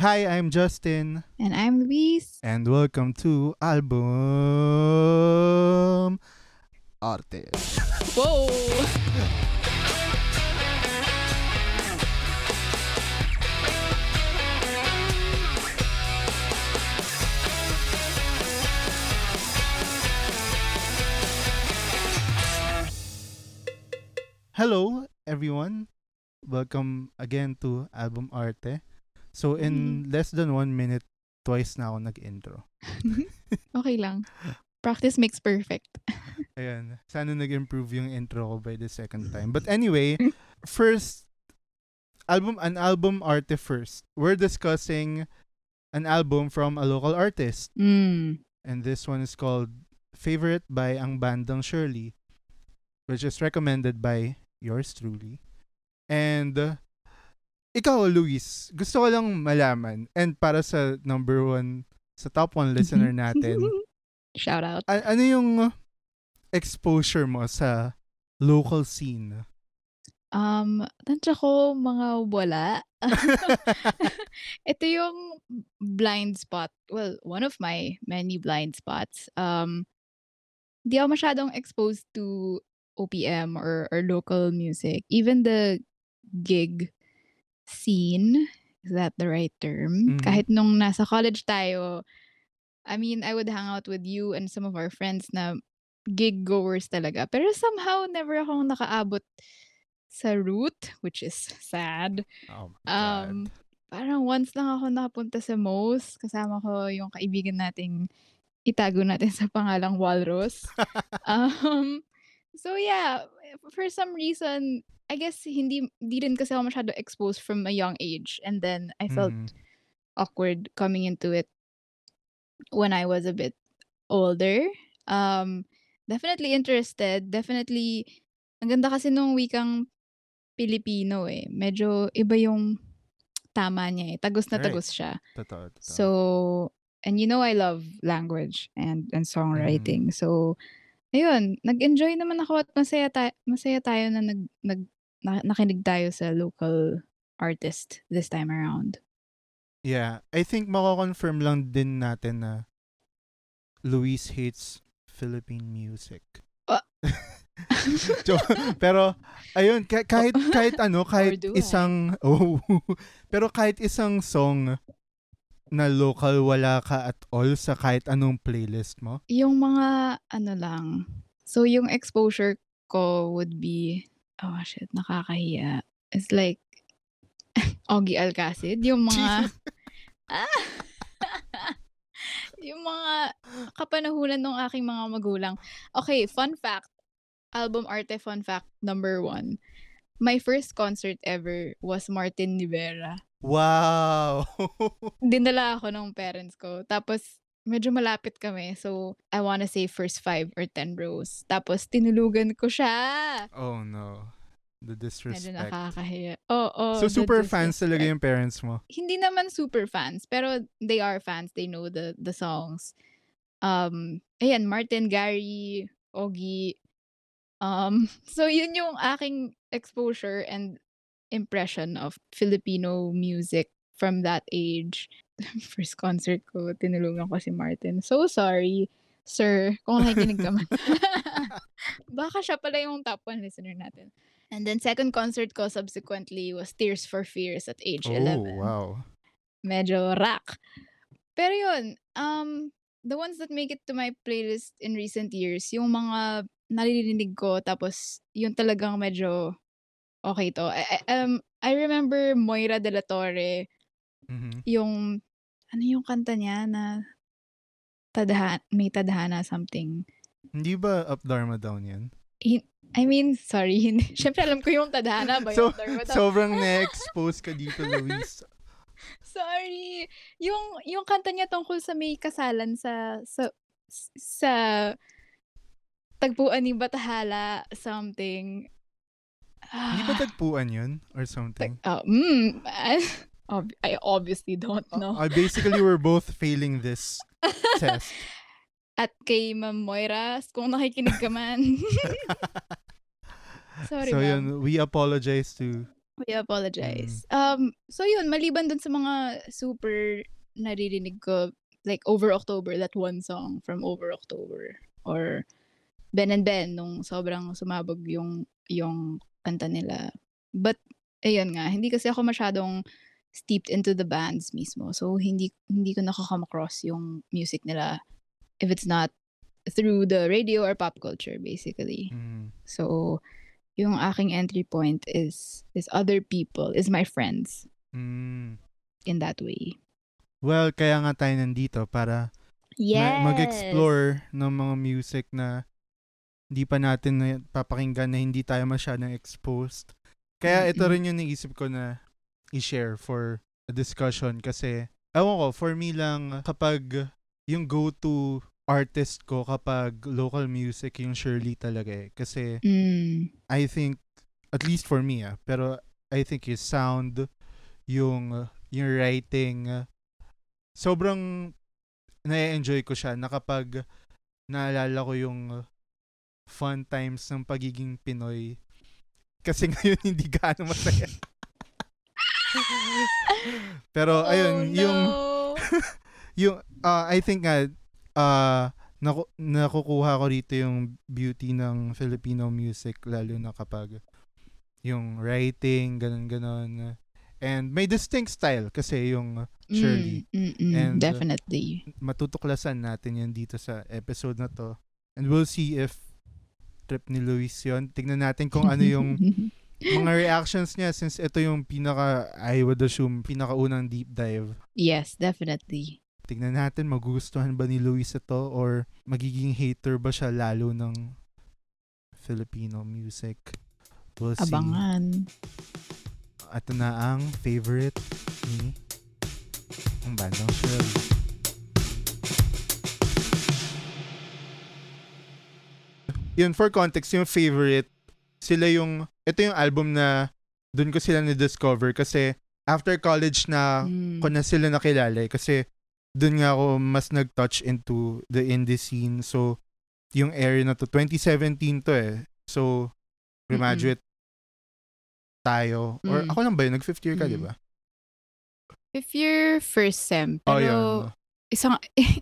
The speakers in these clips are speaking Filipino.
Hi, I'm Justin. And I'm Luis. And welcome to Album Arte. Whoa! Hello, everyone. Welcome again to Album Arte. So, in less than 1 minute, twice na ako nag-intro. Okay lang. Practice makes perfect. Ayan. Sana nag-improve yung intro ko by the second time. But anyway, first, album arte first. We're discussing an album from a local artist. Mm. And this one is called Favorite by Ang Bandang Shirley, which is recommended by yours truly. And... ikaw, Luis, gusto ko lang malaman, and para sa top one listener natin, shout out. Ano yung exposure mo sa local scene? Tansya ko mga wala. Ito yung blind spot. Well, one of my many blind spots. Di ako masyadong exposed to OPM or local music. Even the gig scene, is that the right term? Mm-hmm. Kahit nung nasa college tayo, I mean, I would hang out with you and some of our friends na gig goers talaga. Pero somehow, never akong nakaabot sa route, which is sad. Oh my God. Parang once lang ako nakapunta sa Mo's, kasama ko yung kaibigan nating itago natin sa pangalang Walrus. So yeah, for some reason, I guess hindi rin kasi ako masyado exposed from a young age, and then I felt awkward coming into it when I was a bit older. Definitely interested. Definitely, ang ganda kasi nung wikang Pilipino eh. Medyo iba yung tama niya eh. Tagos na tagos siya. Totoo. So, and you know I love language and songwriting. So, ayun, nag-enjoy naman ako at masaya tayo na nakinig tayo sa local artist this time around. Yeah, I think mako-confirm lang din natin na Luis hates Philippine music. Pero ayun, kahit isang song na local wala ka at all sa kahit anong playlist mo? Yung mga ano lang. So yung exposure ko would be, oh shit, nakakahiya. It's like Ogie Alcasid, yung mga yung mga kapanahunan ng aking mga magulang. Okay, fun fact. Album Arte fun fact number 1. My first concert ever was Martin Nievera. Wow! Dinala ako ng parents ko. Tapos, medyo malapit kami. So, I wanna say first 5 or 10 rows. Tapos, tinulugan ko siya. Oh no. The disrespect. Medyo nakakahiya. Oh, so, super fans talaga yung parents mo? Hindi naman super fans. Pero, they are fans. They know the songs. Ayan, Martin, Gary, Ogie. So, yun yung aking exposure and impression of Filipino music from that age. First concert ko, tinulungan ko si Martin. So sorry, sir, kung nakikinig naman. Baka siya pala yung top 1 listener natin. And then second concert ko subsequently was Tears for Fears at age 11. Oh, wow. Medyo rock. Pero yun, the ones that make it to my playlist in recent years, yung mga nalilinig ko, tapos yung talagang medyo okay to. I remember Moira De la Torre, yung, ano yung kanta niya na may tadhana something. Hindi ba Up Dharma Down yan? Hindi. Siyempre alam ko yung tadhana ba yung Up Dharma Down. Sobrang na-expose ka dito, Luis. Sorry. Yung kanta niya tungkol sa may kasalan sa tagpuan ni Batahala, something. Hindi ba tagpuan yun? Or something? I obviously don't know. Basically, we're both failing this test. At kay Ma'am Moira, kung nakikinig ka man. Sorry, so, ma'am. Yun, we apologize to We apologize. So yun, maliban dun sa mga super naririnig ko, like Over October, that one song from Over October, or Ben and Ben, nung sobrang sumabog yung kanta nila. But, ayun nga, hindi kasi ako masyadong steeped into the bands mismo. So, hindi ko nakaka-cross yung music nila if it's not through the radio or pop culture, basically. So, yung aking entry point is other people, is my friends. In that way. Well, kaya nga tayo nandito para mag-explore ng mga music na hindi pa natin papakinggan, na hindi tayo masyadong exposed. Kaya ito rin yung naisip ko na i-share for a discussion kasi, ewan ko, for me lang, kapag yung go-to artist ko kapag local music, yung Shirley talaga eh. Kasi, I think, at least for me ah, pero I think yung sound, yung writing, sobrang na-enjoy ko siya na kapag naalala ko yung fun times ng pagiging Pinoy. Kasi ngayon hindi gaano masaya. Pero ayun, I think nga, nakukuha ko dito yung beauty ng Filipino music, lalo na kapag yung writing, ganun-ganun. And may distinct style kasi yung Shirley. And definitely. Matutuklasan natin yan dito sa episode na to. And we'll see if trip ni Luis yun. Tignan natin kung ano yung mga reactions niya, since ito yung pinakaunang deep dive. Yes, definitely. Tignan natin, magugustuhan ba ni Luis ito or magiging hater ba siya lalo ng Filipino music. We'll see. Abangan. Ito na ang favorite ni Ang Bandang Shirley. Yun, for context, yung favorite, ito yung album na dun ko sila na-discover kasi after college na ko na sila nakilala kasi doon nga ako mas nag-touch into the indie scene. So, yung area na to, 2017 to eh. So, graduate tayo. Or ako lang ba yun? Nag-fifth year ka, di ba? Fifth year, first sem. Pero,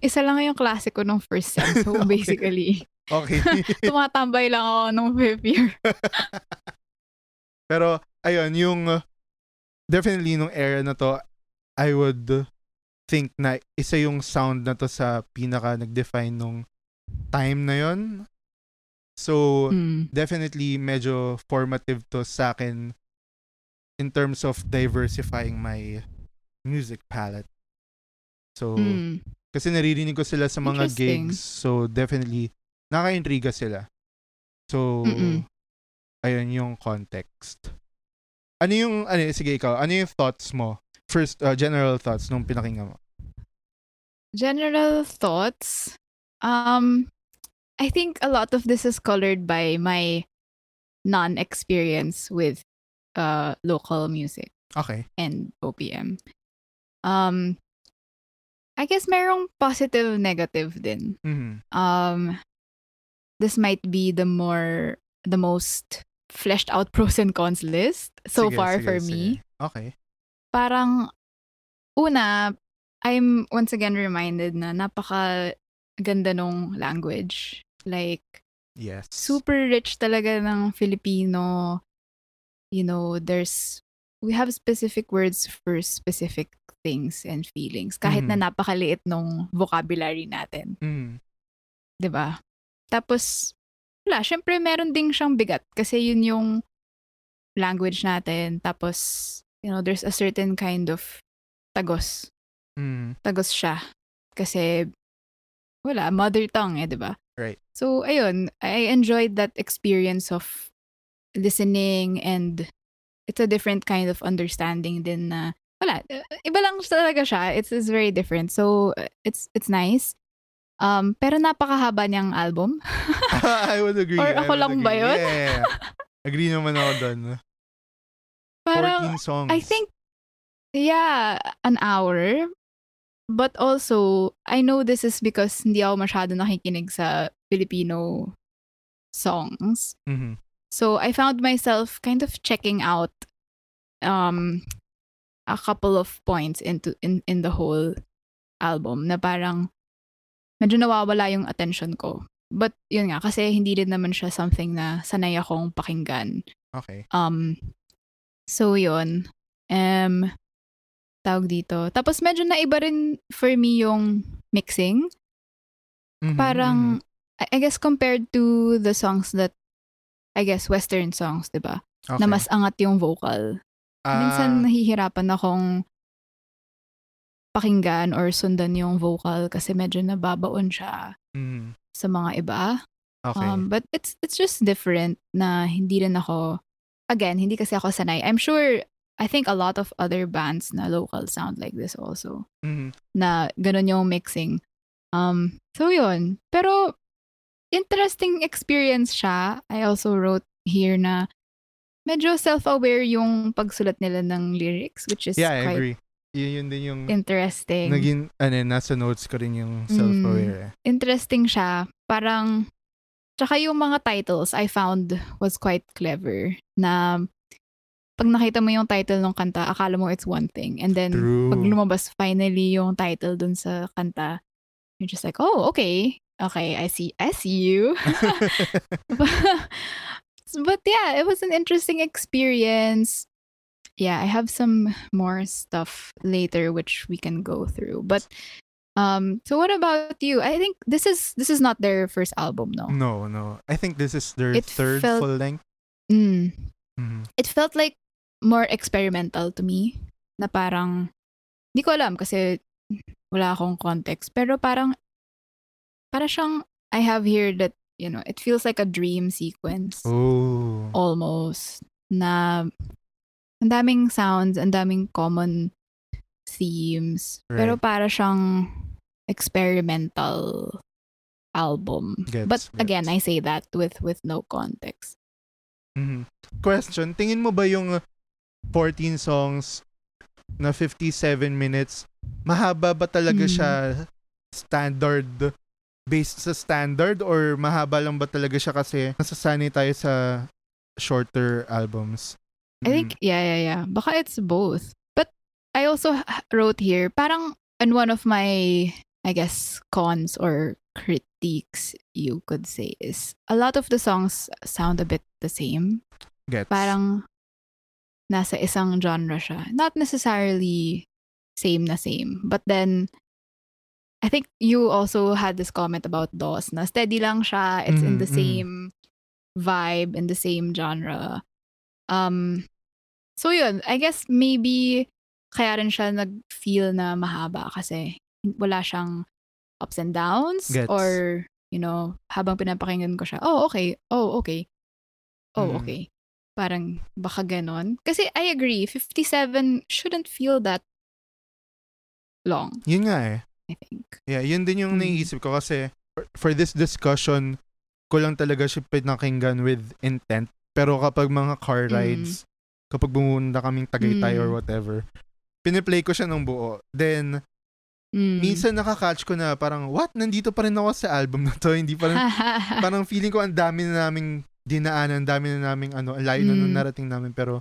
isa lang yung klase ko nung first sem. So, basically, tumatambay lang ako nung fifth year. Pero, ayun, definitely nung area na to, I would think na isa yung sound na to sa pinaka nag-define nung time na yon. So, definitely medyo formative to sa akin in terms of diversifying my music palette. So, kasi naririnig ko sila sa mga gigs. So, definitely, naka-intriga sila. So, ayun yung context. Sige ikaw, ano yung thoughts mo? First, general thoughts nung pinakinggan mo. General thoughts? I think a lot of this is colored by my non-experience with local music. Okay. And OPM. I guess mayroong positive, negative din. This might be the most fleshed out pros and cons list so me. Okay. Parang, una, I'm once again reminded na napakaganda nung language. Like, yes, super rich talaga ng Filipino. You know, we have specific words for specific things and feelings. Kahit na napakaliit nung vocabulary natin. Diba? Tapos, syempre meron ding siyang bigat. Kasi yun yung language natin. Tapos, you know, there's a certain kind of tagos. Tagos siya. Kasi, wala, mother tongue eh, di ba? Right. So, ayun, I enjoyed that experience of listening, and it's a different kind of understanding din na, wala, iba lang talaga siya. It's very different. So, it's nice. Pero napakahaba niyang album. I would agree. Or ako lang ba yun? Yeah. Agree naman ako doon. 14 songs. I think, yeah, an hour. But also, I know this is because hindi ako masyado nakikinig sa Filipino songs. So, I found myself kind of checking out a couple of points in the whole album na parang medyo nawawala yung attention ko. But yun nga, kasi hindi din naman siya something na sanay akong pakinggan. Okay. So yun. Tawag dito. Tapos medyo naiba rin for me yung mixing. Mm-hmm. Parang, I guess compared to the songs that, I guess, Western songs, diba? Okay. Na mas angat yung vocal. Minsan nahihirapan akong pakinggan or sundan yung vocal kasi medyo nababaon siya. Mm-hmm. Sa mga iba. Okay. But it's just different na hindi rin ako, again, hindi kasi ako sanay. I'm sure, I think a lot of other bands na local sound like this also. Mm-hmm. Na ganun yung mixing. So yun. Pero, interesting experience siya. I also wrote here na medyo self-aware yung pagsulat nila ng lyrics, which is quite... I agree. Yun din yung interesting. Naging, nasa notes ko rin yung self-aware. Interesting siya. Parang, tsaka yung mga titles I found was quite clever. Na, pag nakita mo yung title ng kanta, akala mo it's one thing. And then, pag lumabas finally yung title dun sa kanta, you're just like, oh, okay. Okay, I see you. But yeah, it was an interesting experience. Yeah, I have some more stuff later which we can go through. But so what about you? I think this is not their first album, no? No. I think this is their third full length. It felt like more experimental to me. Na parang di ko alam kasi wala akong context, pero para siyang I have here that, you know, it feels like a dream sequence. Oh. Almost na ang daming sounds, ang daming common themes. Right. Pero para siyang experimental album. But again, I say that with no context. Mm-hmm. Question, tingin mo ba yung 14 songs na 57 minutes, mahaba ba talaga siya standard, based sa standard, or mahaba lang ba talaga siya kasi nasasanay tayo sa shorter albums? I think, yeah. Baka it's both. But I also wrote here, parang, and one of my, I guess, cons or critiques, you could say, is a lot of the songs sound a bit the same. Gets. Parang, nasa isang genre siya. Not necessarily same na same. But then, I think you also had this comment about DOS, na steady lang siya, it's in the same vibe, in the same genre. So yun, I guess maybe kaya rin siya nag-feel na mahaba kasi wala siyang ups and downs. Gets. Or, you know, habang pinapakinggan ko siya, okay. Parang baka ganon. Kasi I agree, 57 shouldn't feel that long. Yun nga eh. I think. Yeah, yun din yung naiisip ko kasi for this discussion, ko lang talaga siya pinakinggan with intent. Pero kapag mga car rides, kapag bumunta kaming Tagaytay or whatever, piniplay ko siya ng buo. Then, minsan nakakatch ko na parang, what? Nandito pa rin ako sa album na to. Hindi pa rin, parang feeling ko ang dami na naming dinaanan, ang dami na naming layo na nung narating namin. Pero,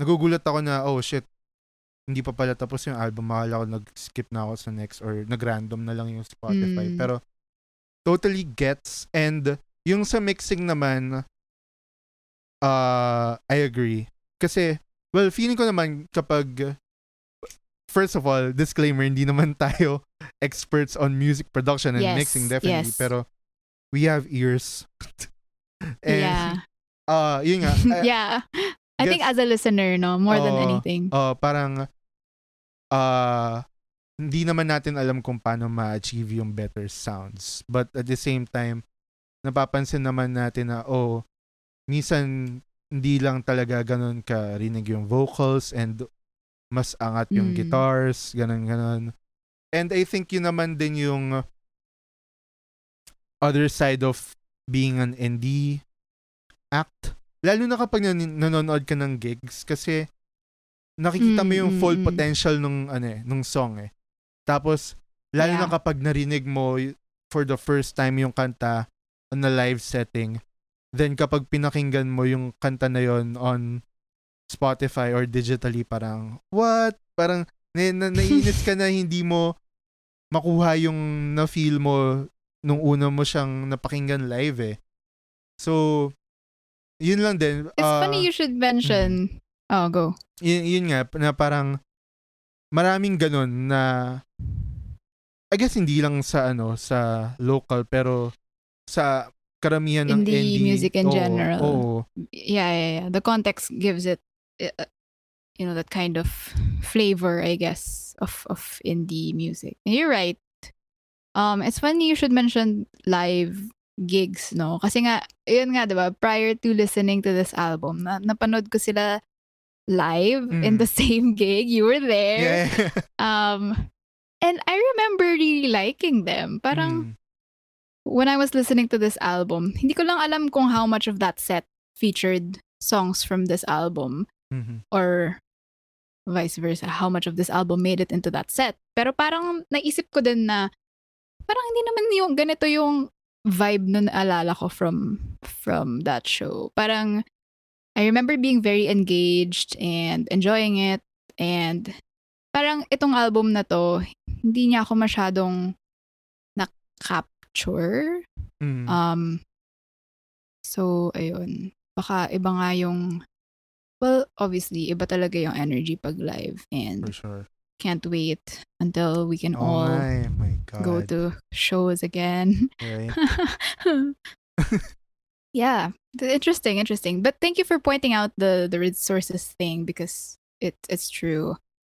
nagugulat ako na, oh shit, hindi pa pala tapos yung album. Mahal ako, nag-skip na ako sa next or nag-random na lang yung Spotify. Pero, totally gets. And, yung sa mixing naman, I agree. Kasi, well, feeling ko naman kapag, first of all, disclaimer, hindi naman tayo experts on music production and mixing, definitely. Yes. Pero, we have ears. And, yun nga. I think as a listener, no? More than anything. Parang, hindi naman natin alam kung paano ma-achieve yung better sounds. But at the same time, napapansin naman natin na, minsan, hindi lang talaga ganun ka rinig yung vocals and mas angat yung guitars, ganun. And I think yun naman din yung other side of being an indie act. Lalo na kapag nanonood ka ng gigs kasi nakikita mo yung full potential nung song eh. Tapos, lalo na kapag narinig mo for the first time yung kanta on a live setting, then kapag pinakinggan mo yung kanta na yon on Spotify or digitally, parang, what? Parang, nainis ka na hindi mo makuha yung na-feel mo nung una mo siyang napakinggan live eh. So, yun lang din. It's funny you should mention. Oh, go. Yun nga, na parang maraming ganun na I guess hindi lang sa ano, sa local, pero sa karamihan ng indie music in general. Oh. Yeah. The context gives it you know, that kind of flavor, I guess, of indie music. You're right. It's funny you should mention live gigs, no? Kasi nga, yun nga, diba? Prior to listening to this album, napanood ko sila live in the same gig. You were there. Yeah. And I remember really liking them. Parang, when I was listening to this album, hindi ko lang alam kung how much of that set featured songs from this album. Mm-hmm. Or vice versa, how much of this album made it into that set. Pero parang naisip ko din na parang hindi naman yung ganito yung vibe nun alala ko from that show. Parang I remember being very engaged and enjoying it, and parang itong album na to hindi niya ako masyadong na-capture. Mm-hmm. So ayun, baka iba nga yung, well, obviously iba talaga yung energy pag live, and for sure. Can't wait until we can all go to shows again. Right. Yeah, interesting. But thank you for pointing out the resources thing, because it's true.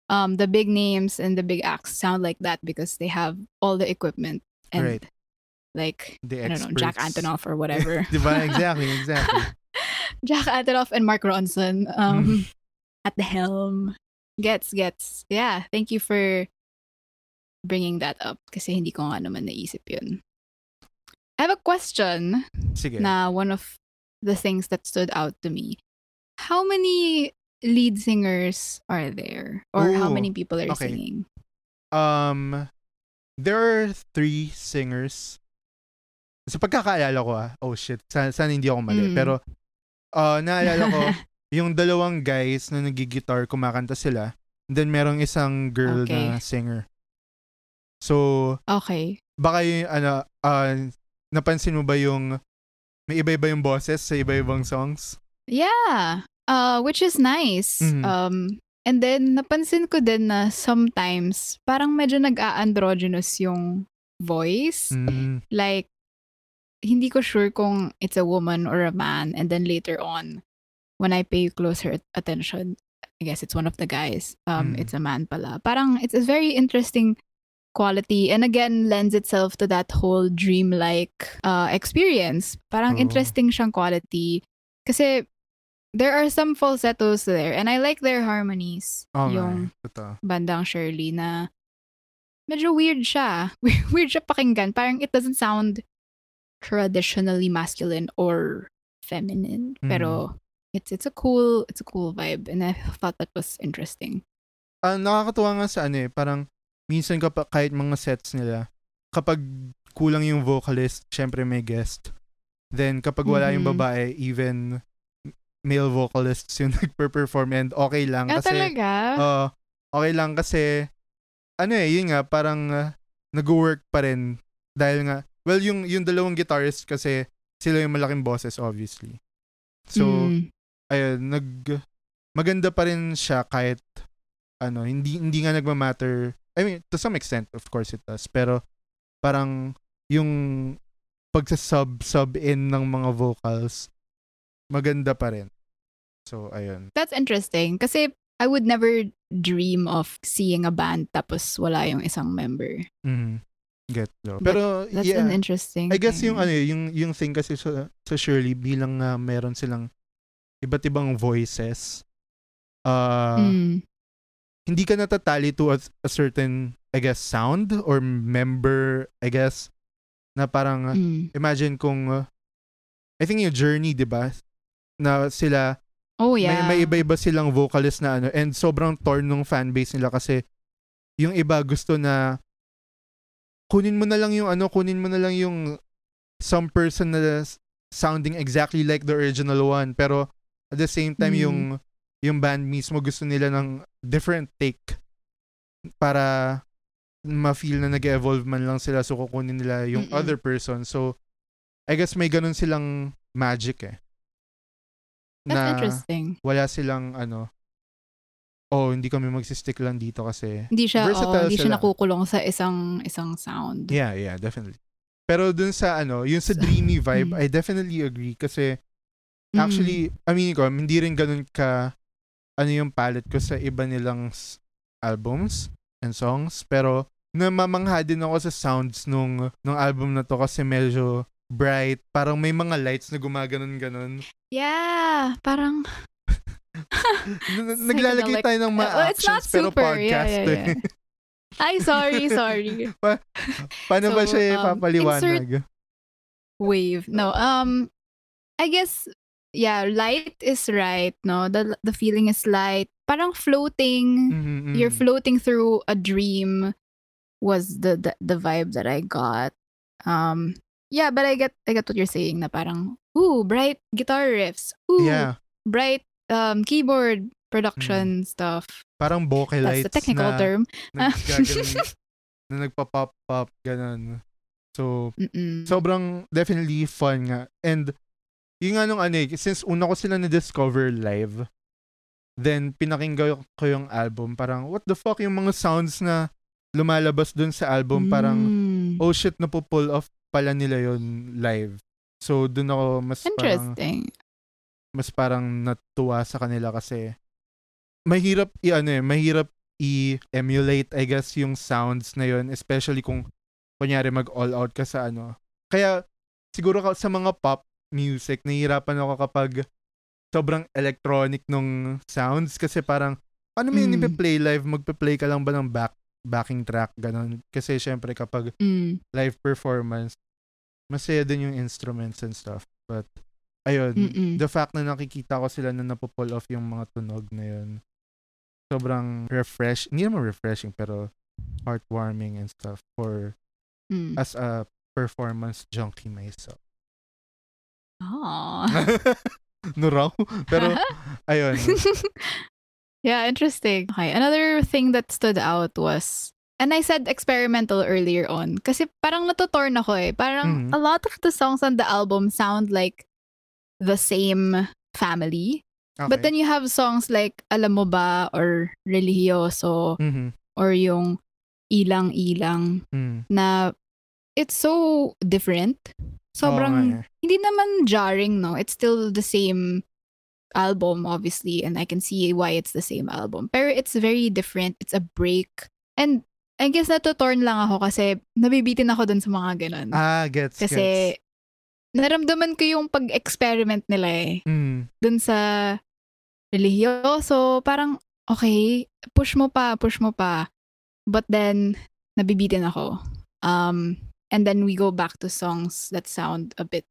The big names and the big acts sound like that because they have all the equipment and right. Like the I don't know, Jack Antonoff or whatever. Exactly. Jack Antonoff and Mark Ronson at the helm. Gets. Yeah, thank you for bringing that up kasi hindi ko nga naman naisip yun. I have a question. Sige. Na one of the things that stood out to me. How many lead singers are there? Or how many people are singing? There are 3 singers. Sa pagkakaalala ko sana hindi ako mali. Pero naalala ko, yung 2 guys na nag-guitar, kumakanta sila. Then, merong isang girl na singer. So, baka yung, napansin mo ba yung, may iba-iba yung boses sa iba-ibang songs? Yeah. Which is nice. Mm-hmm. And then, napansin ko din na sometimes, parang medyo nag-a-androgynous yung voice. Mm-hmm. Like, hindi ko sure kung it's a woman or a man, and then later on when I pay closer attention, I guess it's one of the guys. It's a man pala. Parang it's a very interesting quality, and again lends itself to that whole dreamlike experience. Parang interesting siyang quality kasi there are some falsettos there, and I like their harmonies. Yung Bandang Shirley na medyo weird siya. Weird siya pakinggan. Parang it doesn't sound traditionally masculine or feminine, pero it's a cool vibe, and I thought that was interesting. Nakakatuwa nga sa parang minsan kahit mga sets nila, kapag kulang yung vocalist, syempre may guest. Then kapag wala yung babae, even male vocalists yung nagperform, and okay lang kasi talaga? Okay lang kasi yun nga, parang nag-work pa rin dahil nga, well, yung 2 guitarist kasi sila yung malaking bosses, obviously. So, ayun, maganda pa rin siya kahit, hindi nga nagmamatter. I mean, to some extent, of course it does. Pero, parang, yung pagsa-sub-in ng mga vocals, maganda pa rin. So, ayun. That's interesting. Kasi, I would never dream of seeing a band tapos wala yung isang member. Mm-hmm. Get though. Pero that's an interesting I guess thing. Yung yung thing kasi sa Shirley, bilang meron silang iba't ibang voices, hindi ka natatali to a certain, I guess, sound or member, I guess, na parang imagine kung I think yung Journey, diba, na sila may iba-iba silang vocalist na and sobrang torn nung fanbase nila kasi yung iba gusto na kunin mo na lang yung some person na sounding exactly like the original one, pero at the same time yung yung band mismo gusto nila ng different take para ma-feel na nag-evolve man lang sila, so kukunin nila yung other person. So, I guess may ganun silang magic eh. That's interesting. Wala silang ano, hindi kami magsistick lang dito kasi hindi siya nakukulong sa isang sound. Yeah, definitely. Pero dun sa ano, yung sa dreamy vibe, I definitely agree kasi actually, hindi rin ganun ka ano yung palette ko sa iba nilang albums and songs, pero namamangha din ako sa sounds nung album na to kasi medyo bright, parang may mga lights na gumaganon-ganon. Yeah, parang naglalagay tayo ng mga actions pero podcast. Yeah. Ay, sorry. Paano ba siya papaliwanag? Wave. No, I guess, yeah, light is right, no? The feeling is light. Parang floating, you're floating through a dream was the vibe that I got. Yeah, but I get what you're saying na parang, bright guitar riffs. Bright keyboard production stuff. Parang vocal lights. That's the technical term. na nagpa-pop-pop, ganun. So, sobrang definitely fun nga. And, yung nga nung since una ko sila na-discover live, then pinakinggan ko yung album, parang what the fuck yung mga sounds na lumalabas dun sa album, parang oh shit, napo-pull off pala nila yun live. So dun ako mas parang natuwa sa kanila kasi mahirap i-emulate I guess yung sounds na yun, especially kung kunyari mag all out ka sa ano. Kaya siguro sa mga pop music nahihirapan ako kapag sobrang electronic nung sounds kasi parang ano may play live, magpe-play ka lang ba ng backing track ganun kasi syempre kapag live performance masaya din yung instruments and stuff, but ayun the fact na nakikita ko sila na napo-pull off yung mga tunog na yun sobrang refreshing, hindi naman refreshing pero heartwarming and stuff for as a performance junkie myself. Oh. Nuraw. Pero, ayun. Yeah, interesting. Okay, another thing that stood out was, and I said experimental earlier on, kasi parang natutorn ako eh. Parang a lot of the songs on the album sound like the same family. Okay. But then you have songs like Alam Mo Ba or Religioso or yung Ilang-Ilang na it's so different. Sobrang, hindi naman jarring, no? It's still the same album, obviously, and I can see why it's the same album. Pero it's very different. It's a break. And I guess natutorn lang ako kasi nabibitin ako dun sa mga ganun. Gets. Kasi naramdaman ko yung pag-experiment nila eh. Dun sa religyoso, parang, okay, push mo pa. But then, nabibitin ako. And then we go back to songs that sound a bit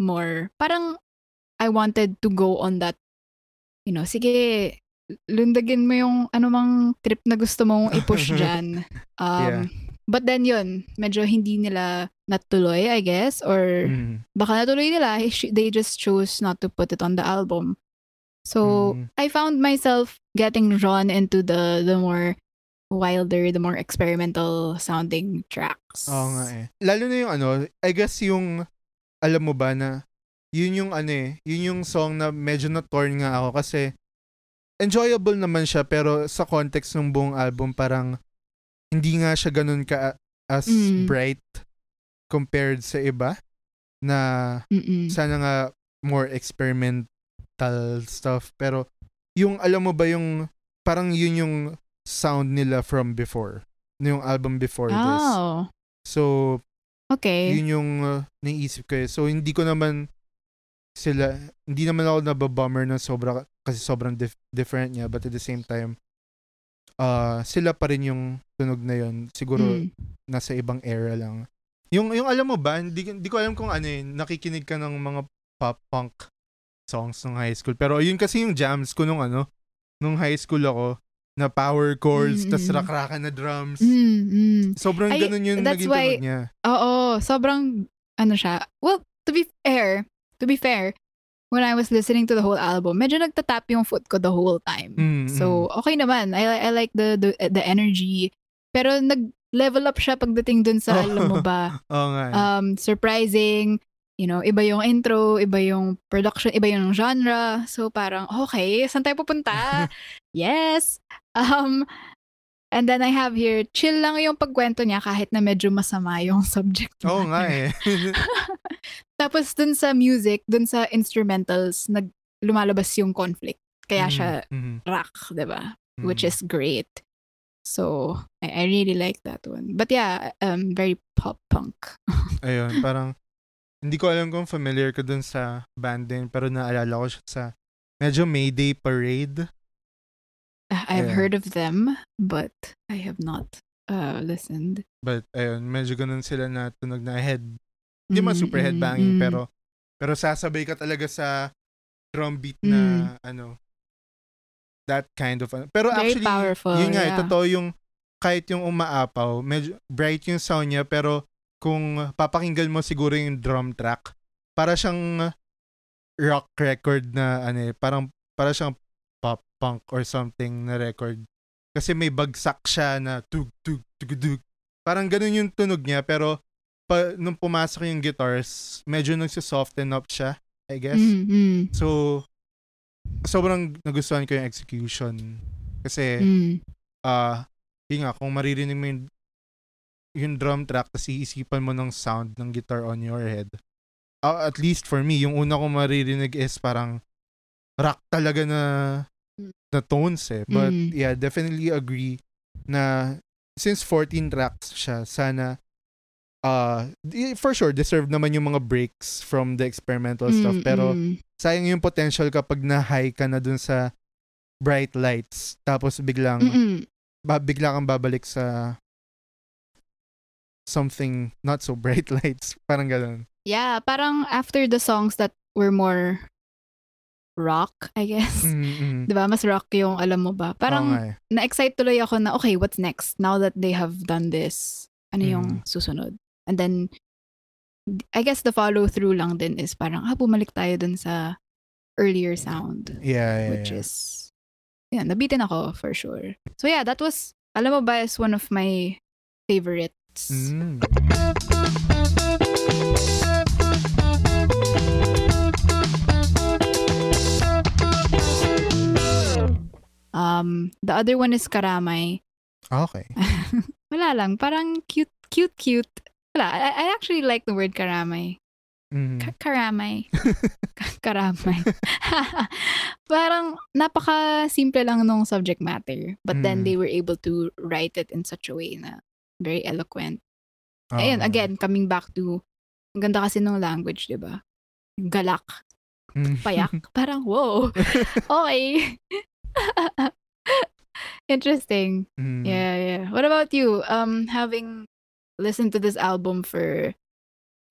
more, parang I wanted to go on that, you know, sige, lundagin mo yung anumang trip na gusto mong i-push dyan. But then yun, medyo hindi nila natuloy, I guess, or baka natuloy nila, they just chose not to put it on the album. So I found myself getting drawn into the more wilder, the more experimental sounding tracks. Oo nga eh. Lalo na yung I guess yung Alam Mo Ba na yun yung yun yung song na medyo na-torn nga ako kasi enjoyable naman siya pero sa context ng buong album parang hindi nga siya ganun ka as bright compared sa iba na sana nga more experimental stuff, pero yung Alam Mo Ba yung parang yun yung sound nila from before. Yung album before this. So, okay. Yun yung naiisip ko. So, hindi naman ako nababummer na sobra kasi sobrang different niya, but at the same time, sila pa rin yung tunog na yun. Siguro, nasa ibang era lang. Yung Alam Mo Ba, hindi ko alam kung nakikinig ka ng mga pop-punk songs ng high school. Pero yun kasi yung jams ko nung high school ako, na power chords, tas rakrakan na drums. Sobrang ganun yun naging tunog niya. Oo, sobrang, well, to be fair, when I was listening to the whole album, medyo nagtatap yung foot ko the whole time. Mm-hmm. So, okay naman. I like the energy. Pero nag-level up siya pagdating dun sa, alam mo ba, surprising, you know, iba yung intro, iba yung production, iba yung genre. So, parang, okay, saan tayo pupunta? Yes! And then I have here, chill lang yung pagkwento niya kahit na medyo masama yung subject. Oo nga eh. Tapos dun sa music, dun sa instrumentals, lumalabas yung conflict. Kaya siya rock, diba? Mm-hmm. Which is great. So, I really like that one. But yeah, very pop-punk. Ayun, parang, hindi ko alam kung familiar ko dun sa band din, pero naalala ko siya sa medyo Mayday Parade. I've heard of them, but I have not listened. But ayun, medyo ganun sila na tunog na head. Hindi man super headbanging, pero sasabay ka talaga sa drum beat na ano, that kind of. Pero very actually, powerful, yun nga, totoo yung kahit yung umaapaw, medyo bright yung sound niya, pero kung papakinggan mo siguro yung drum track, para siyang rock record na ano, parang para siyang pop-punk or something na record. Kasi may bagsak siya na tug-tug-tug-tug. Parang ganun yung tunog niya, pero nung pumasok yung guitars, medyo nagsisoften up siya, I guess. Mm-hmm. So, sobrang nagustuhan ko yung execution. Kasi, yun nga, kung maririnig mo yung drum track, tapos iisipan mo ng sound ng guitar on your head. At least for me, yung una kong maririnig is parang rock talaga na tones eh. But yeah, definitely agree na since 14 tracks siya, sana for sure deserve naman yung mga breaks from the experimental stuff, pero sayang yung potential kapag na-high ka na dun sa bright lights tapos bigla kang babalik sa something not so bright lights, parang ganun. Yeah, parang after the songs that were more rock, I guess. Diba? Mas rock yung, alam mo ba? Parang na-excite tuloy ako na, okay, what's next? Now that they have done this, ano yung susunod? And then, I guess the follow-through lang din is parang, bumalik tayo dun sa earlier sound. Yeah, which is, yeah, nabitin ako for sure. So yeah, that was, alam mo ba, is one of my favorites. The other one is Karamay. Okay. Wala lang, parang cute. Wala, I actually like the word Karamay. Karamay. Karamay. Parang napaka-simple lang nung subject matter. But then they were able to write it in such a way na very eloquent. Ayun, again, coming back to, ang ganda kasi nung language, diba? Galak. Payak. Parang, whoa. Okay. Interesting. Yeah. What about you? Having listened to this album for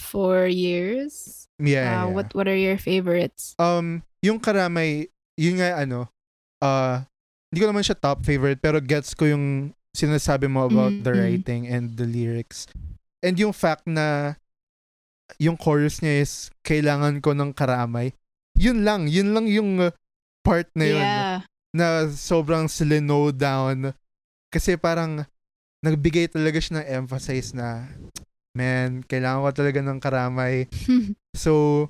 4 years. Yeah. What are your favorites? Yung Karamay, yun nga ano, hindi ko naman siya top favorite, pero gets ko yung sinasabi mo about the writing and the lyrics. And yung fact na yung chorus niya is kailangan ko ng karamay. Yun lang yung part na yun. Yeah. Na sobrang slow down kasi parang nagbigay talaga siya ng emphasis na man, kailangan ko talaga ng karamay. So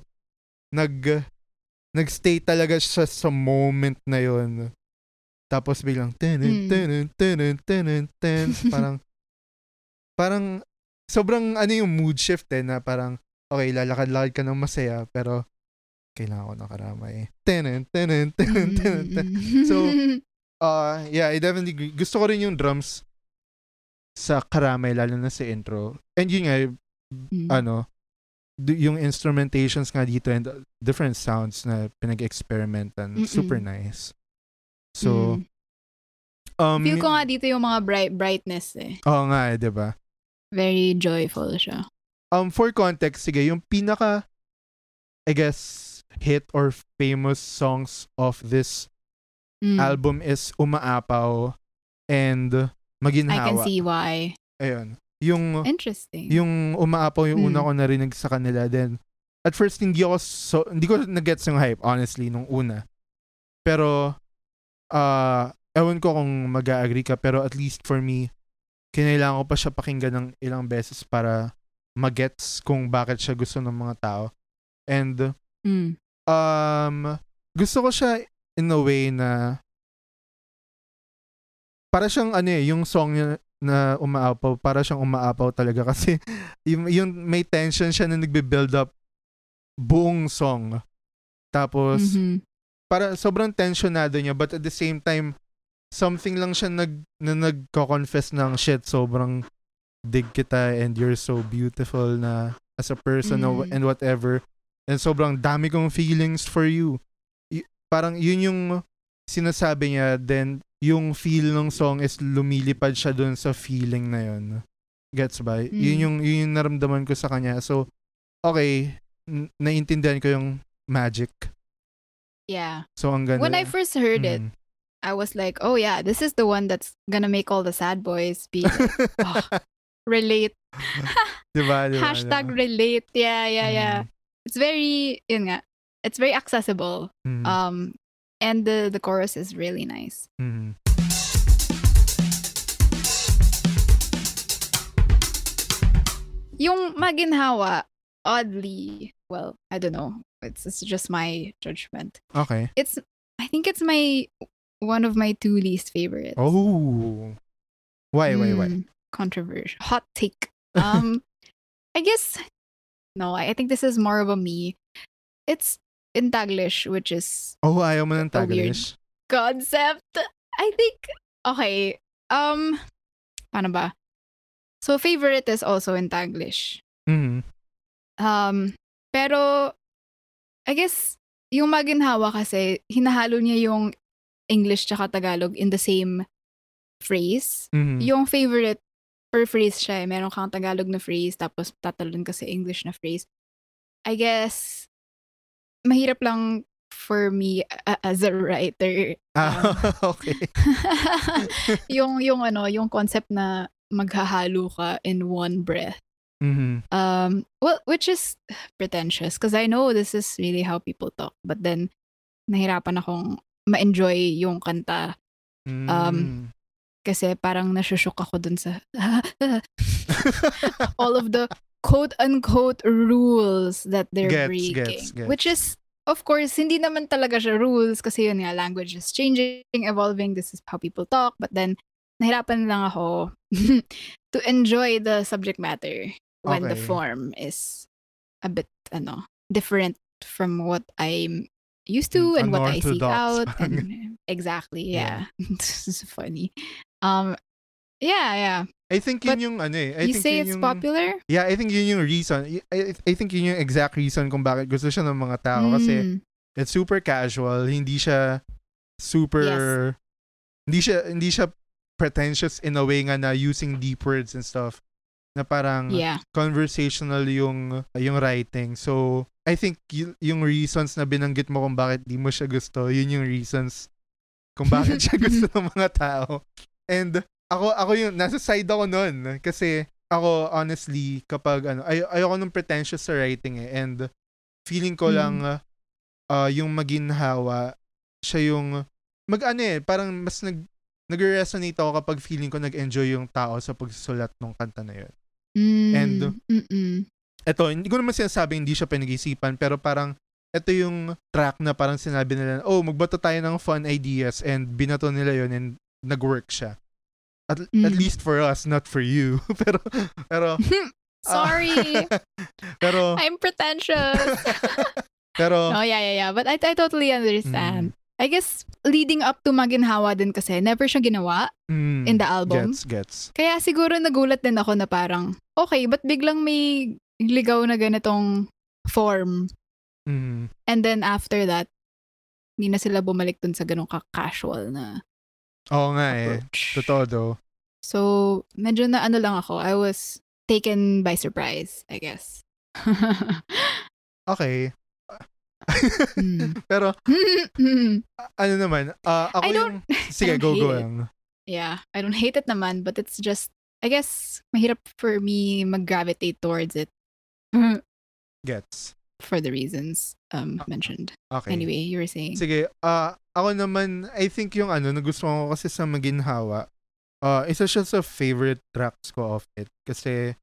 nagstay talaga siya sa moment na yun, tapos biglang ten parang sobrang ano yung mood shift na parang okay, lalakad-lakad ka ng masaya pero kailangan ko ng karamay. Ten. So, yeah, I definitely agree. Gusto ko rin yung drums sa karamay, lalo na sa intro. And yun nga, ano, yung instrumentations nga dito and different sounds na pinag-experimentan. Super nice. So, feel ko nga dito yung mga brightness eh. Oo nga, diba? Very joyful siya. For context, sige, yung pinaka, I guess, hit or famous songs of this album is Umaapaw and Maginhawa. I can see why. Ayun. Yung, interesting. Yung Umaapaw yung una ko narinig sa kanila. Then, at first hindi ko nag-gets yung hype honestly nung una. Pero ewan ko kung mag-agree ka, pero at least for me, kinailangan ko pa siya pakinggan ng ilang beses para magets kung bakit siya gusto ng mga tao. And gusto ko siya in a way na para siyang yung song na umaapaw, para siyang umaapaw talaga kasi yung may tension siya na nagbe-build up buong song. Tapos para sobrang tensionado niya, but at the same time something lang siya nagko-confess ng shit, sobrang dig kita and you're so beautiful na as a person and whatever, and sobrang dami kong feelings for you. Parang yun yung sinasabi niya, then yung feel ng song is lumilipad siya dun sa feeling na yun. Gets ba? Yun yung naramdaman ko sa kanya. So okay, naiintindihan ko yung magic. Yeah. So ang ganda. When I first heard it, I was like, oh yeah, this is the one that's gonna make all the sad boys be like, oh, relate. Diba, hashtag diba. Relate. Yeah. It's very, it's very accessible. And the chorus is really nice. Yung maginhawa, oddly, well, I don't know. It's just my judgment. Okay. I think it's my one of my two least favorites. Oh. Why? Controversial. Hot take. I guess no, I think this is more of a me. It's in Taglish, which is ayaw mo ng Taglish. Concept. I think okay. Paano ba? So favorite is also in Taglish. Pero I guess yung maginhawa kasi hinahalo niya yung English tsaka Tagalog in the same phrase. Yung favorite per phrase siya, meron kang Tagalog na phrase tapos tatalon kasi English na phrase. I guess mahirap lang for me as a writer. Okay. yung concept na maghahalo ka in one breath. Well, which is pretentious because I know this is really how people talk, but then nahirapan akong ma-enjoy yung kanta. Kasi parang nasushock ako dun sa all of the quote-unquote rules that they're breaking. Which is, of course, hindi naman talaga siya rules kasi yun nga, language is changing, evolving, this is how people talk, but then nahirapan lang ako to enjoy the subject matter when the form is a bit different from what I'm used to and what I seek out. And exactly, yeah. This is funny. Yeah. I think yun yung it's popular? Yeah, I think yun yung reason. I think yun yung exact reason kung bakit gusto siya ng mga tao kasi it's super casual, hindi siya super hindi siya pretentious in a way nga na using deep words and stuff. Na parang conversational yung writing. So, I think yung reasons na binanggit mo kung bakit di mo siya gusto, yun yung reasons kung bakit siya gusto ng mga tao. And ako yung nasa side ako noon kasi ako honestly kapag ayoko nung pretentious sa writing and feeling ko lang yung maginhawa siya yung parang mas nag-resonate ako kapag feeling ko nag-enjoy yung tao sa pagsusulat ng kanta na yun. And eto, hindi ko naman sinasabi hindi siya pinag-isipan, pero parang eto yung track na parang sinabi nila, oh, magbato tayo ng fun ideas, and binato nila yun and nag-work siya. At least for us, not for you. pero sorry. Pero I'm pretentious. Pero no, yeah. But I totally understand. I guess leading up to Maginhawa din kasi never siya ginawa in the album. Gets. Kaya siguro nagulat din ako na parang okay, but biglang may ligaw na ganitong form. And then after that, hindi na sila bumalik dun sa ganong ka-casual na approach. Totoo daw. So, medyo na lang ako. I was taken by surprise, I guess. Okay. Pero ako go lang. Yeah, I don't hate it naman, but it's just I guess mahirap for me mag-gravitate towards it. Gets. for the reasons mentioned. Okay. Anyway, you were saying. Sige, ako naman, I think yung ano, nagustuhan ko kasi sa Maginhawa, isa siya sa favorite tracks ko of it. Kasi,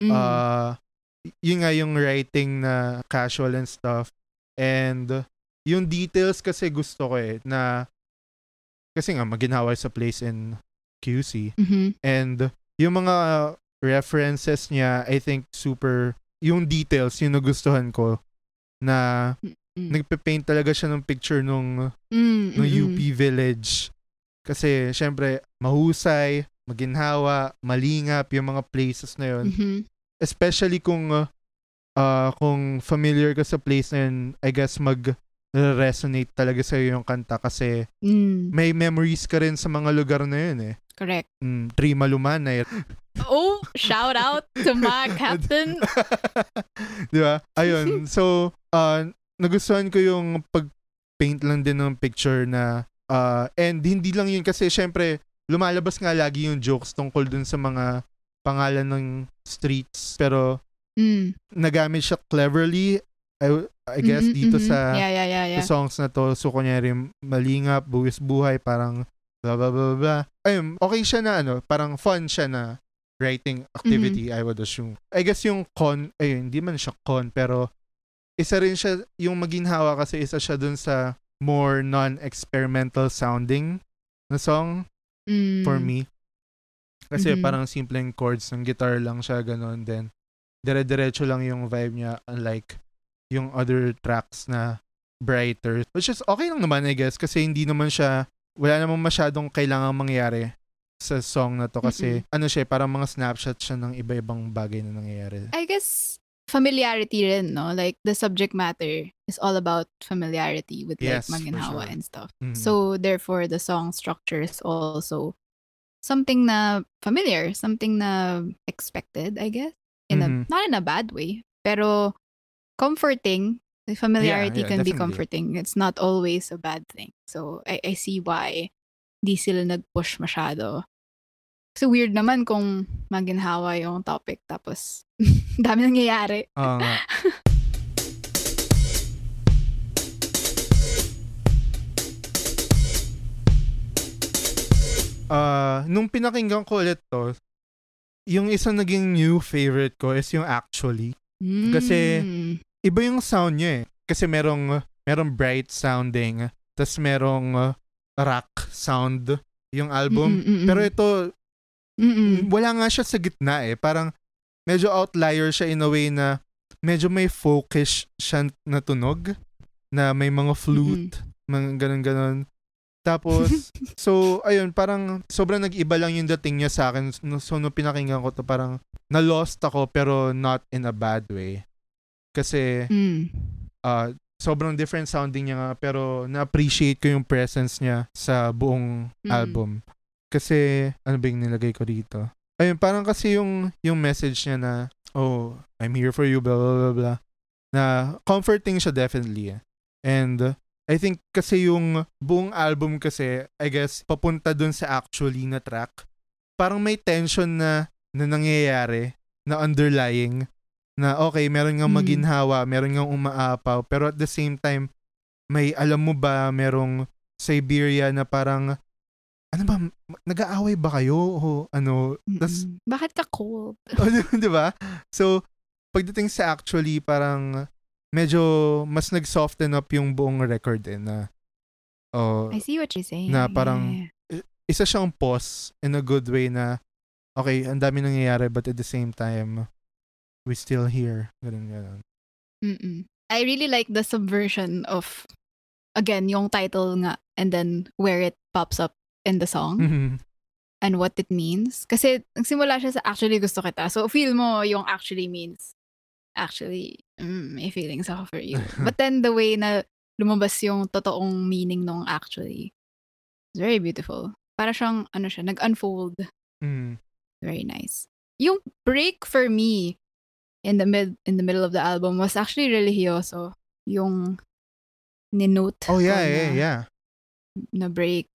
yun nga yung writing na casual and stuff. And yung details kasi gusto ko eh, na kasi nga Maginhawa sa place in QC. Mm-hmm. And yung mga references niya, I think super, yung details, yung nagustuhan ko na nagpe-paint talaga siya ng picture nung UP village. Kasi syempre, mahusay, maginhawa, malingap yung mga places na yun. Mm-hmm. Especially kung familiar ka sa place na yun, I guess mag-resonate talaga sa'yo yung kanta kasi may memories ka rin sa mga lugar na yun eh. Correct. Trima Lumanay. Oh, shout out to my captain. Diba? Ayun. So, nagustuhan ko yung pag-paint lang din ng picture na and hindi lang yun kasi syempre lumalabas nga lagi yung jokes tungkol dun sa mga pangalan ng streets pero nagamit siya cleverly I guess dito sa the songs na to. So, kunyari malingap, buwis buhay, parang blah, blah, blah, blah. Ayun, okay siya na ano, parang fun siya na writing activity, I would assume. I guess yung hindi man siya con, pero isa rin siya, yung Maginhawa kasi isa siya dun sa more non-experimental sounding na song for me. Kasi parang simpleng chords ng guitar lang siya, ganun din. Dire-diretso lang yung vibe niya, unlike yung other tracks na brighter. Which is okay lang naman, I guess, kasi hindi naman siya wala namang masyadong kailangang mangyari sa song na to kasi ano siya, parang mga snapshots siya ng iba-ibang bagay na nangyayari. I guess familiarity rin, no? Like the subject matter is all about familiarity with like Maginhawa and stuff. So therefore the song structure is also something na familiar, something na expected, I guess. In a not in a bad way, pero comforting. The familiarity can definitely be comforting. It's not always a bad thing. So, I see why di sila nag-push masyado. So, weird naman kung Maginhawa yung topic tapos dami nangyayari. Oo nga. Nung pinakinggan ko ulit to, yung isang naging new favorite ko is yung Actually. Kasi iba yung sound niya eh. Kasi merong bright sounding, tas merong rock sound yung album. Pero ito, wala nga siya sa gitna eh. Parang medyo outlier siya in a way na medyo may folkish siya na tunog, na may mga flute, mga ganun-ganun. Tapos, so ayun, parang sobrang nag-iba lang yung dating niya sa akin. So, nung pinakinggan ko to parang na-lost ako pero not in a bad way. Kasi sobrang different sounding niya nga pero na-appreciate ko yung presence niya sa buong album. Kasi ano ba yung nilagay ko dito? Ayun, parang kasi yung message niya na oh, I'm here for you, blah, blah, blah, blah. Na comforting siya definitely. And I think kasi yung buong album kasi, I guess, papunta dun sa Actually na track, parang may tension na nangyayari, na underlying na okay, meron ngang maginhawa, meron ngang umaapaw, pero at the same time, may alam mo ba, merong Siberia na parang, ano ba, nag-aaway ba kayo? O ano? Bakit ka cold? Diba? So, pagdating sa Actually, parang medyo mas nag-soften up yung buong record eh, na I see what you're saying. Na parang, isa siyang pause in a good way na, okay, ang dami nangyayari, but at the same time, we still here. Ganun. I really like the subversion of, again, yung title nga, and then where it pops up in the song, and what it means. Kasi, nagsimula siya sa Actually Gusto Kita. So, feel mo yung Actually means, actually, may feelings ako for you. But then, the way na lumabas yung totoong meaning nung Actually, it's very beautiful. Para siyang, ano siya, nag-unfold. Very nice. Yung break for me, in the middle of the album was actually religioso yung ni-note na break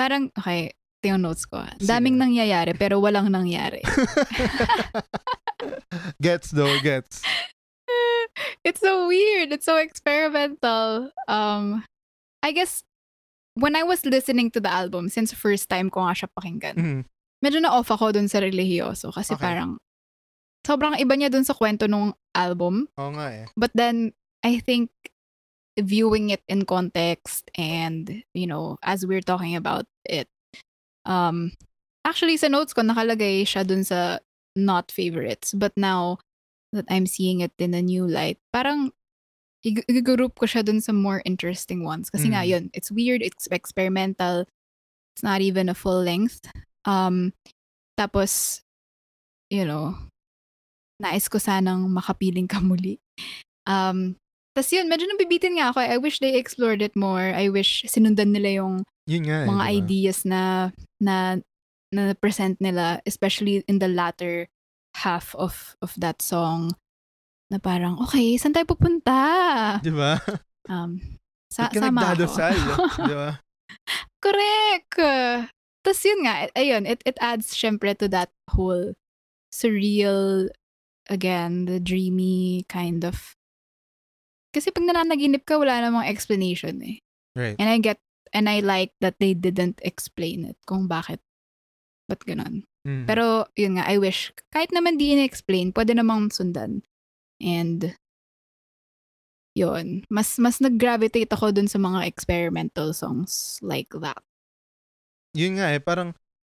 parang okay yung notes ko daming nangyayari pero walang nangyari gets It's so weird. It's so experimental. I guess when I was listening to the album, since first time ko nga siya pakinggan, medyo na-off ako dun sa religyoso kasi parang sobrang iba niya dun sa kwento nung album. Oo nga eh. But then, I think viewing it in context and, you know, as we're talking about it, actually, sa notes ko, nakalagay siya dun sa not favorites. But now that I'm seeing it in a new light, parang i-group ko siya dun sa more interesting ones. Kasi nga, yun, it's weird, it's experimental, it's not even a full length. Tapos, you know, nais ko sanang makapiling ka muli. Tas yun, medyo nabibitin nga ako. I wish they explored it more. I wish sinundan nila yung mga ideas na present nila, especially in the latter half of that song. Na parang, okay, saan tayo pupunta? Diba? Sama ako. Diba? Correct! Tapos yun nga, ayun, it adds syempre to that whole surreal, again, the dreamy kind of. Kasi pag nananaginip ka, wala namang explanation eh. Right. And I like that they didn't explain it kung bakit ganun. Pero yun nga, I wish kahit naman di in-explain, pwede namang sundan. And yun, mas nag-gravitate ako dun sa mga experimental songs like that. Yun nga eh, parang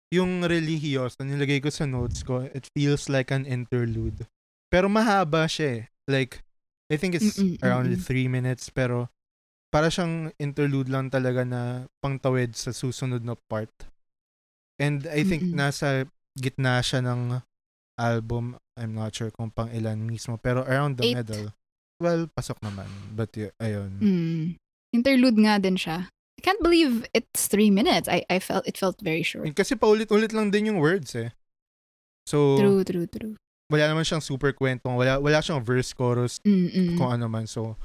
yung religious na nilagay ko sa notes ko, it feels like an interlude. Pero mahaba siya eh. Like, I think it's around 3 minutes, pero para siyang interlude lang talaga na pangtawid sa susunod na part. And I think nasa gitna siya ng album. I'm not sure kung pang ilan mismo. Pero around the 8. Middle. Well, pasok naman. But ayun. Interlude nga din siya. I can't believe it's 3 minutes. I felt very short. Kasi paulit-ulit lang din yung words eh. So, true. Wala naman siyang super kwentong. Wala siyang verse, chorus, kung ano man. So,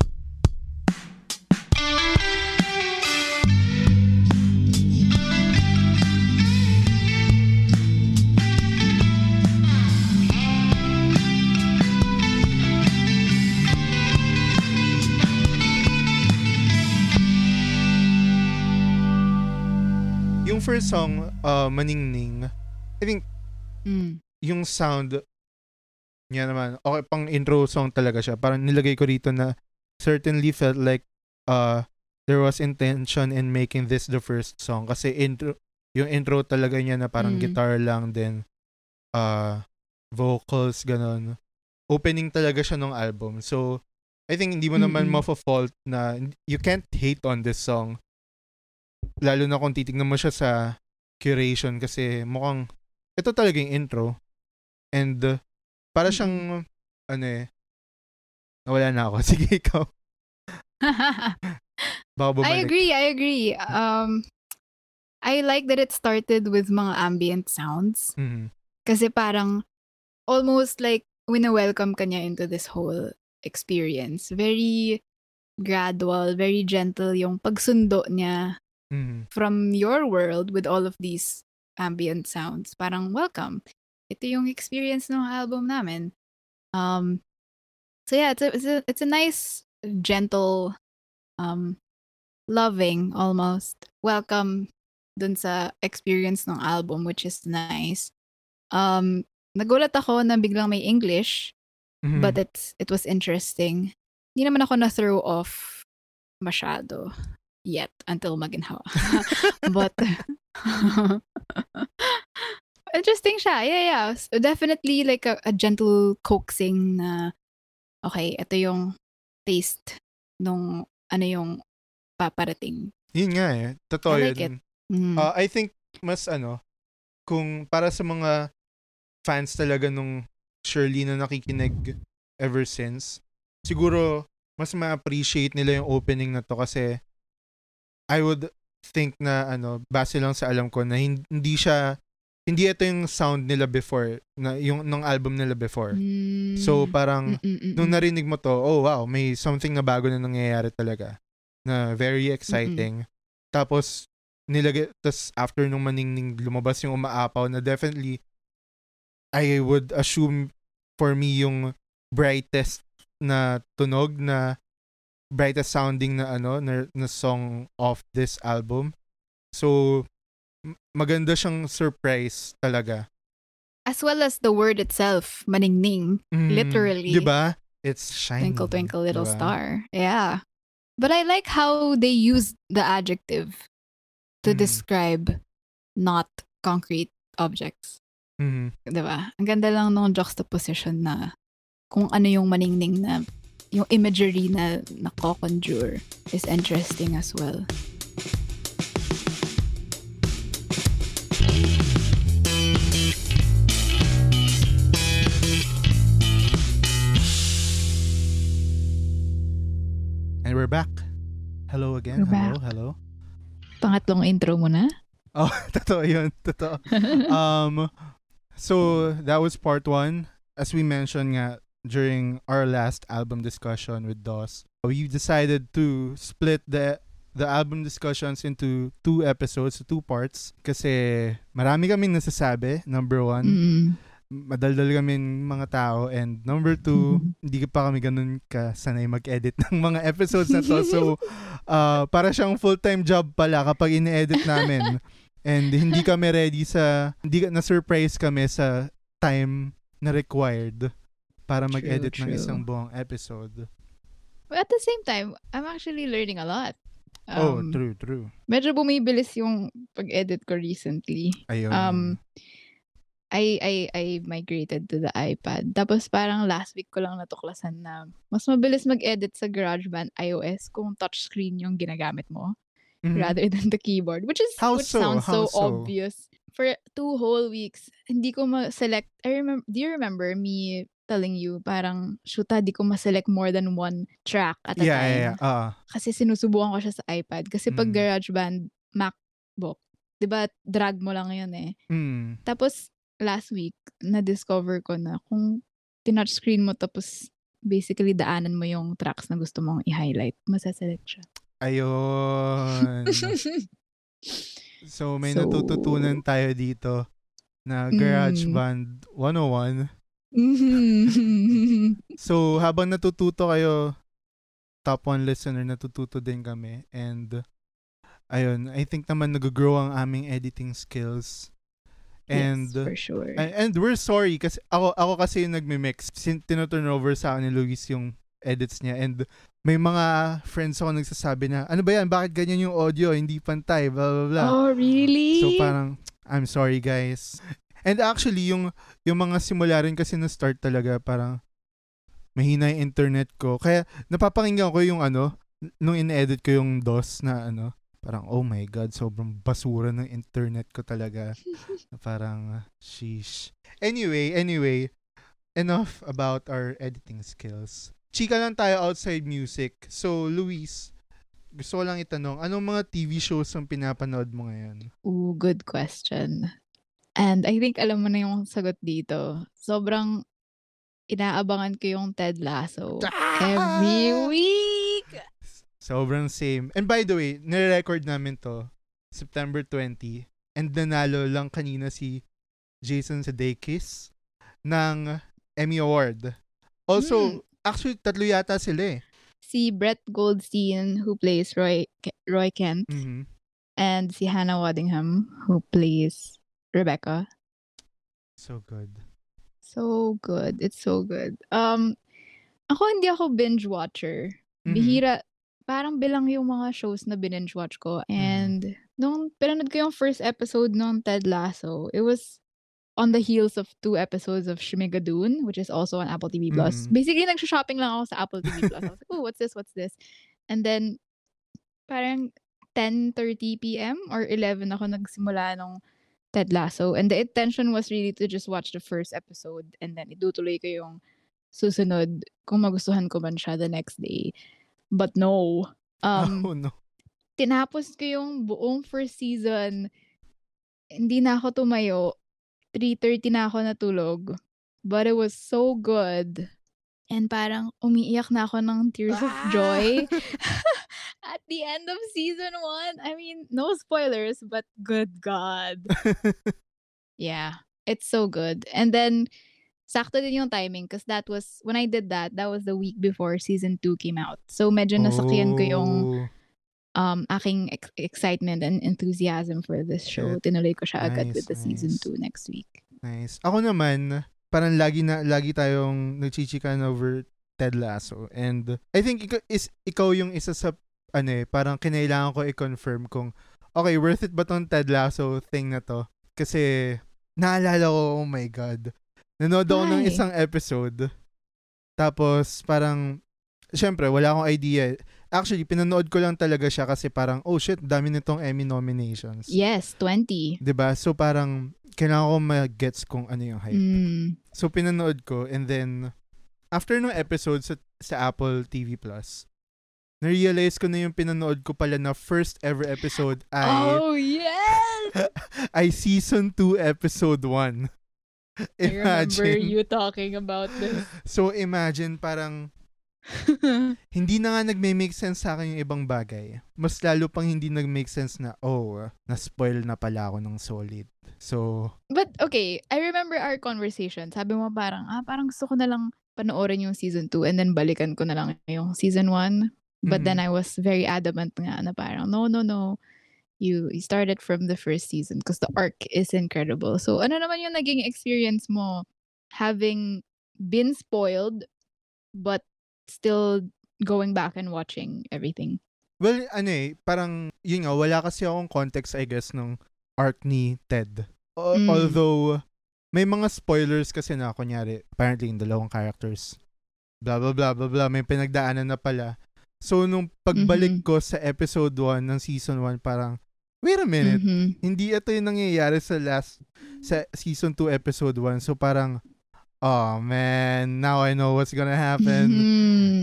yung first song, Maningning, I think yung sound niya naman, okay, pang intro song talaga siya. Parang nilagay ko rito na certainly felt like there was intention in making this the first song. Kasi yung intro talaga niya na parang guitar lang din, vocals, ganun. Opening talaga siya ng album. So, I think hindi mo naman ma-fault na you can't hate on this song. Lalo na kung titignan mo siya sa curation kasi mukhang ito talaga yung intro. And para siyang ano eh, nawala na ako. Sige, ikaw. I agree. I like that it started with mga ambient sounds. Kasi parang almost like wina-welcome ka niya into this whole experience. Very gradual, very gentle yung pagsundo niya. From your world with all of these ambient sounds. Parang welcome. Ito yung experience ng album namin. So yeah, it's a nice, gentle, loving almost welcome dun sa experience ng album, which is nice. Nagulat ako na biglang may English, but it was interesting. Hindi naman ako na throw off masyado. Yet until maginhawa. But interesting siya. Yeah. So definitely like a gentle coaxing na okay, ito yung taste nung ano yung paparating. Yun nga eh. Totoo I like yun. I think mas ano, kung para sa mga fans talaga nung Shirley na nakikinig ever since, siguro mas ma-appreciate nila yung opening na to kasi I would think na ano, base lang sa alam ko na hindi ito yung sound nila before na yung nung album nila before. So parang nung narinig mo to, oh wow, may something na bago na nangyayari talaga. Na very exciting. Tapos tas after nung Maningning lumabas yung umaapaw na definitely I would assume for me yung brightest na tunog na brightest sounding na ano na song of this album. So maganda siyang surprise talaga. As well as the word itself, maningning, literally. 'Di ba? It's shiny. Twinkle twinkle little diba? Star. Yeah. But I like how they used the adjective to describe not concrete objects. Diba? Ang ganda lang nung juxtaposition na kung ano yung maningning na yung imagery na nako-conjure is interesting as well. And we're back. Hello again. Hello. Pangatlong intro mo na? Oh, totoo yun. Totoo. So, that was part one. As we mentioned nga, during our last album discussion with DOS, we decided to split the album discussions into two episodes, two parts. Kasi marami kaming nasasabi, number one. Madaldal kaming mga tao, and number two, hindi pa kami ganun kasanay mag-edit ng mga episodes na to, so para siyang full-time job pala kapag ine-edit namin, and hindi kami ready sa, hindi na-surprise kami sa time na required para mag-edit ng isang buong episode. But at the same time, I'm actually learning a lot. True. Medyo bumibilis yung pag-edit ko recently. Ayun. I migrated to the iPad. Tapos parang last week ko lang natuklasan na mas mabilis mag-edit sa GarageBand iOS kung touchscreen yung ginagamit mo rather than the keyboard, which is sounds so obvious. For 2 whole weeks, hindi ko ma-select. Do you remember me telling you parang di ko ma-select more than one track at a time? Yeah. Kasi sinusubukan ko siya sa iPad kasi pag GarageBand MacBook, 'di ba, drag mo lang 'yun eh. Tapos last week, na-discover ko na kung tinouchscreen mo tapos basically daanan mo yung tracks na gusto mong i-highlight, masaselect siya. Ayun. So, natututunan tayo dito na GarageBand 101. So, habang natututo kayo, top 1 listener, natututo din kami. And, ayun, I think naman nag-grow ang aming editing skills. And yes, for sure. And we're sorry kasi ako kasi yung nagmi-mix. Tinuturnover sa akin ni Luis yung edits niya, and may mga friends ako nagsasabi na, ano ba yan? Bakit ganyan yung audio? Hindi pantay, blah blah blah. Oh, really? So parang, I'm sorry guys. And actually, yung mga simula rin kasi na start talaga, parang mahina yung internet ko. Kaya napapakinggan ko yung nung in-edit ko yung DOS na parang, oh my God, sobrang basura ng internet ko talaga. Parang, sheesh. Anyway, enough about our editing skills. Chika lang tayo outside music. So, Luis, gusto ko lang itanong, anong mga TV shows ang pinapanood mo ngayon? Ooh, good question. And I think alam mo na yung sagot dito. Sobrang inaabangan ko yung Ted Lasso every week. Sobrang same. And by the way, nire-record namin to September 20 and nanalo lang kanina si Jason Sudeikis ng Emmy Award. Also, actually, 3 yata sila eh. Si Brett Goldstein who plays Roy Kent and si Hannah Waddingham who plays Rebecca. So good. It's so good. Ako hindi ako binge watcher. Bihira. Parang bilang yung mga shows na binge-watch ko. And nung pinanood ko yung first episode ng Ted Lasso, it was on the heels of 2 episodes of Schmigadoon, which is also on Apple TV+. Basically, nag-shopping lang ako sa Apple TV+. I was like, oh, what's this? And then, parang 10:30 p.m. or 11 ako nagsimula nung Ted Lasso. And the intention was really to just watch the first episode and then idutuloy ko yung susunod kung magustuhan ko man siya the next day. But no. Tinapos ko yung buong first season. Hindi na ako tumayo. 3:30 na ako natulog. But it was so good. And parang umiiyak na ako ng tears of joy. At the end of season 1. I mean, no spoilers, but good God. Yeah. It's so good. And then, sakto din yung timing because that was, when I did that, that was the week before season 2 came out. So medyo nasakyan ko yung aking excitement and enthusiasm for this show. Tinuloy ko siya agad with the season 2 next week. Nice. Ako naman, parang lagi tayong nagchichikan over Ted Lasso. And I think ikaw yung isa sa, parang kinailangan ko i-confirm kung, okay, worth it ba tong Ted Lasso thing na to? Kasi naalala ko, oh my God. Nanood ako ng isang episode. Tapos parang, syempre, wala akong idea. Actually, pinanood ko lang talaga siya kasi parang, oh shit, dami nitong Emmy nominations. Yes, 20. Diba? So parang, kailangan ko mag-gets kung ano yung hype. Mm. So pinanood ko, and then, after nung episode sa Apple TV+, na-realize ko na yung pinanood ko pala na first ever episode ay... Oh, yes! ay season 2, episode 1. Imagine. I remember you talking about this. So imagine parang... hindi na nga nagme-make sense sa akin yung ibang bagay. Mas lalo pang hindi nag-make sense na, oh, na-spoil na pala ako ng solid. So... But okay, I remember our conversation. Sabi mo parang, parang gusto ko na lang panoorin yung season 2 and then balikan ko na lang yung season 1. But then I was very adamant nga na parang, no. You started from the first season because the arc is incredible. So ano naman yung naging experience mo having been spoiled but still going back and watching everything? Well, parang, yun nga, wala kasi akong context, I guess, ng arc ni Ted. Although, may mga spoilers kasi na, kunyari, apparently, yung dalawang characters, blah, blah, blah, blah, blah, may pinagdaanan na pala. So, nung pagbalik ko sa episode 1 ng season 1, parang, wait a minute, hindi ito yung nangyayari sa season 2 episode 1. So, parang, oh man, now I know what's gonna happen.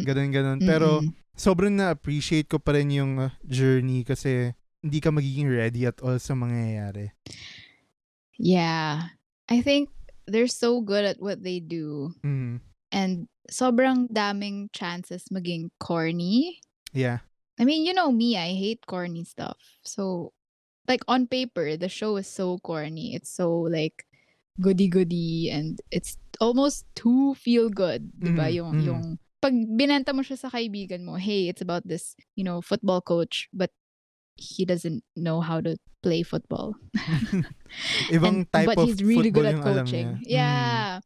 Ganun. Pero sobrang na-appreciate ko pa rin yung journey kasi hindi ka magiging ready at all sa mangyayari. Yeah. I think they're so good at what they do. Mm-hmm. And sobrang daming chances maging corny. Yeah. I mean, you know me, I hate corny stuff. So, like on paper, the show is so corny. It's so like goody-goody and it's almost too feel good, diba? Yung pag binenta mo siya sa kaibigan mo, hey, it's about this, you know, football coach, but he doesn't know how to play football. Ibang type of football, but he's really good at coaching. Yeah.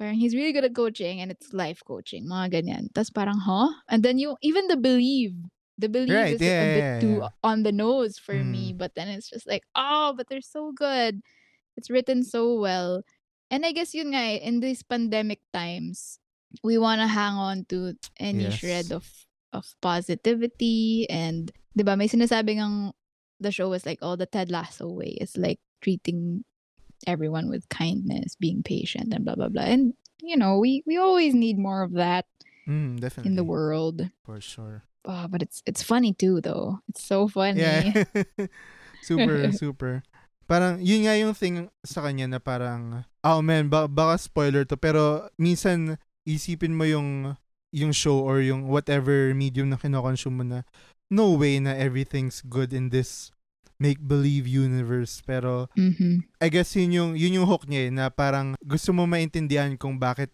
Parang he's really good at coaching and it's life coaching, mga ganyan. Tas parang, huh? And then even the belief right, is a bit too on the nose for me, but then it's just like, oh, but they're so good. It's written so well. And I guess yun nga, in these pandemic times, we want to hang on to any shred of positivity. And, diba, may sinasabi ngang the show is like, the Ted Lasso way is like treating everyone with kindness, being patient, and blah, blah, blah. And, you know, we always need more of that definitely. In the world. For sure. Oh, but it's funny too, though. It's so funny. Yeah. super. Parang, yun nga yung thing sa kanya na parang, oh man, baka spoiler to. Pero, minsan, isipin mo yung show or yung whatever medium na kinoconsume mo na, no way na everything's good in this make-believe universe. Pero, I guess yun yung hook niya na parang gusto mo maintindihan kung bakit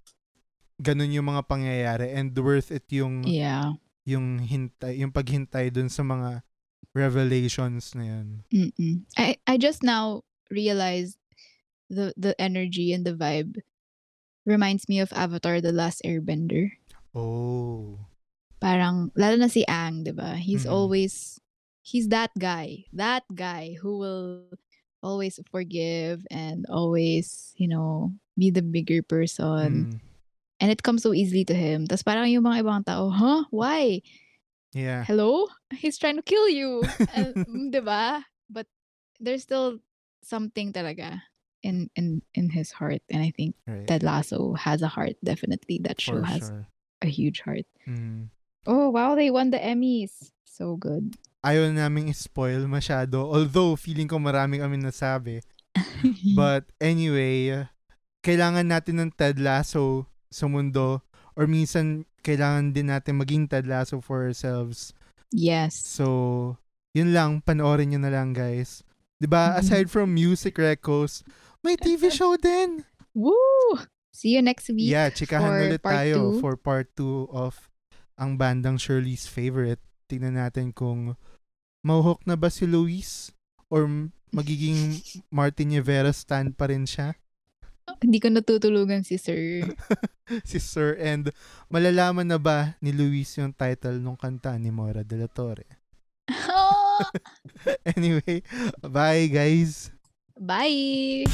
ganun yung mga pangyayari and worth it yung paghintay dun sa mga revelations na yan. I just now realized the energy and the vibe reminds me of Avatar the Last Airbender. Oh. Parang, lalo na si Aang, diba? He's always, he's that guy who will always forgive and always, you know, be the bigger person. And it comes so easily to him. Tas parang yung mga ibang tao, huh? Why? Yeah. Hello? He's trying to kill you. Diba? But there's still something talaga in his heart. And I think Ted Lasso has a heart, definitely. That show has a huge heart. Oh, wow. They won the Emmys. So good. Ayaw naming spoil masyado. Although, feeling ko marami kami nasabi. But anyway, kailangan natin ng Ted Lasso sa mundo. Or minsan, kailangan din natin maging Ted Lasso for ourselves. Yes. So, yun lang. Panoorin nyo na lang, guys. Diba? Aside from music records, may TV show din. Woo! see you next week. Yeah, chikahan ulit tayo for part 2 of Ang Bandang Shirley's Favorite. Tingnan natin kung mauhok na ba si Luis or magiging Martin Nievera stand pa rin siya. Hindi ko natutulugan si Sir. Si Sir. And malalaman na ba ni Luis yung title ng kanta ni Moira De la Torre? Anyway, bye guys. Bye.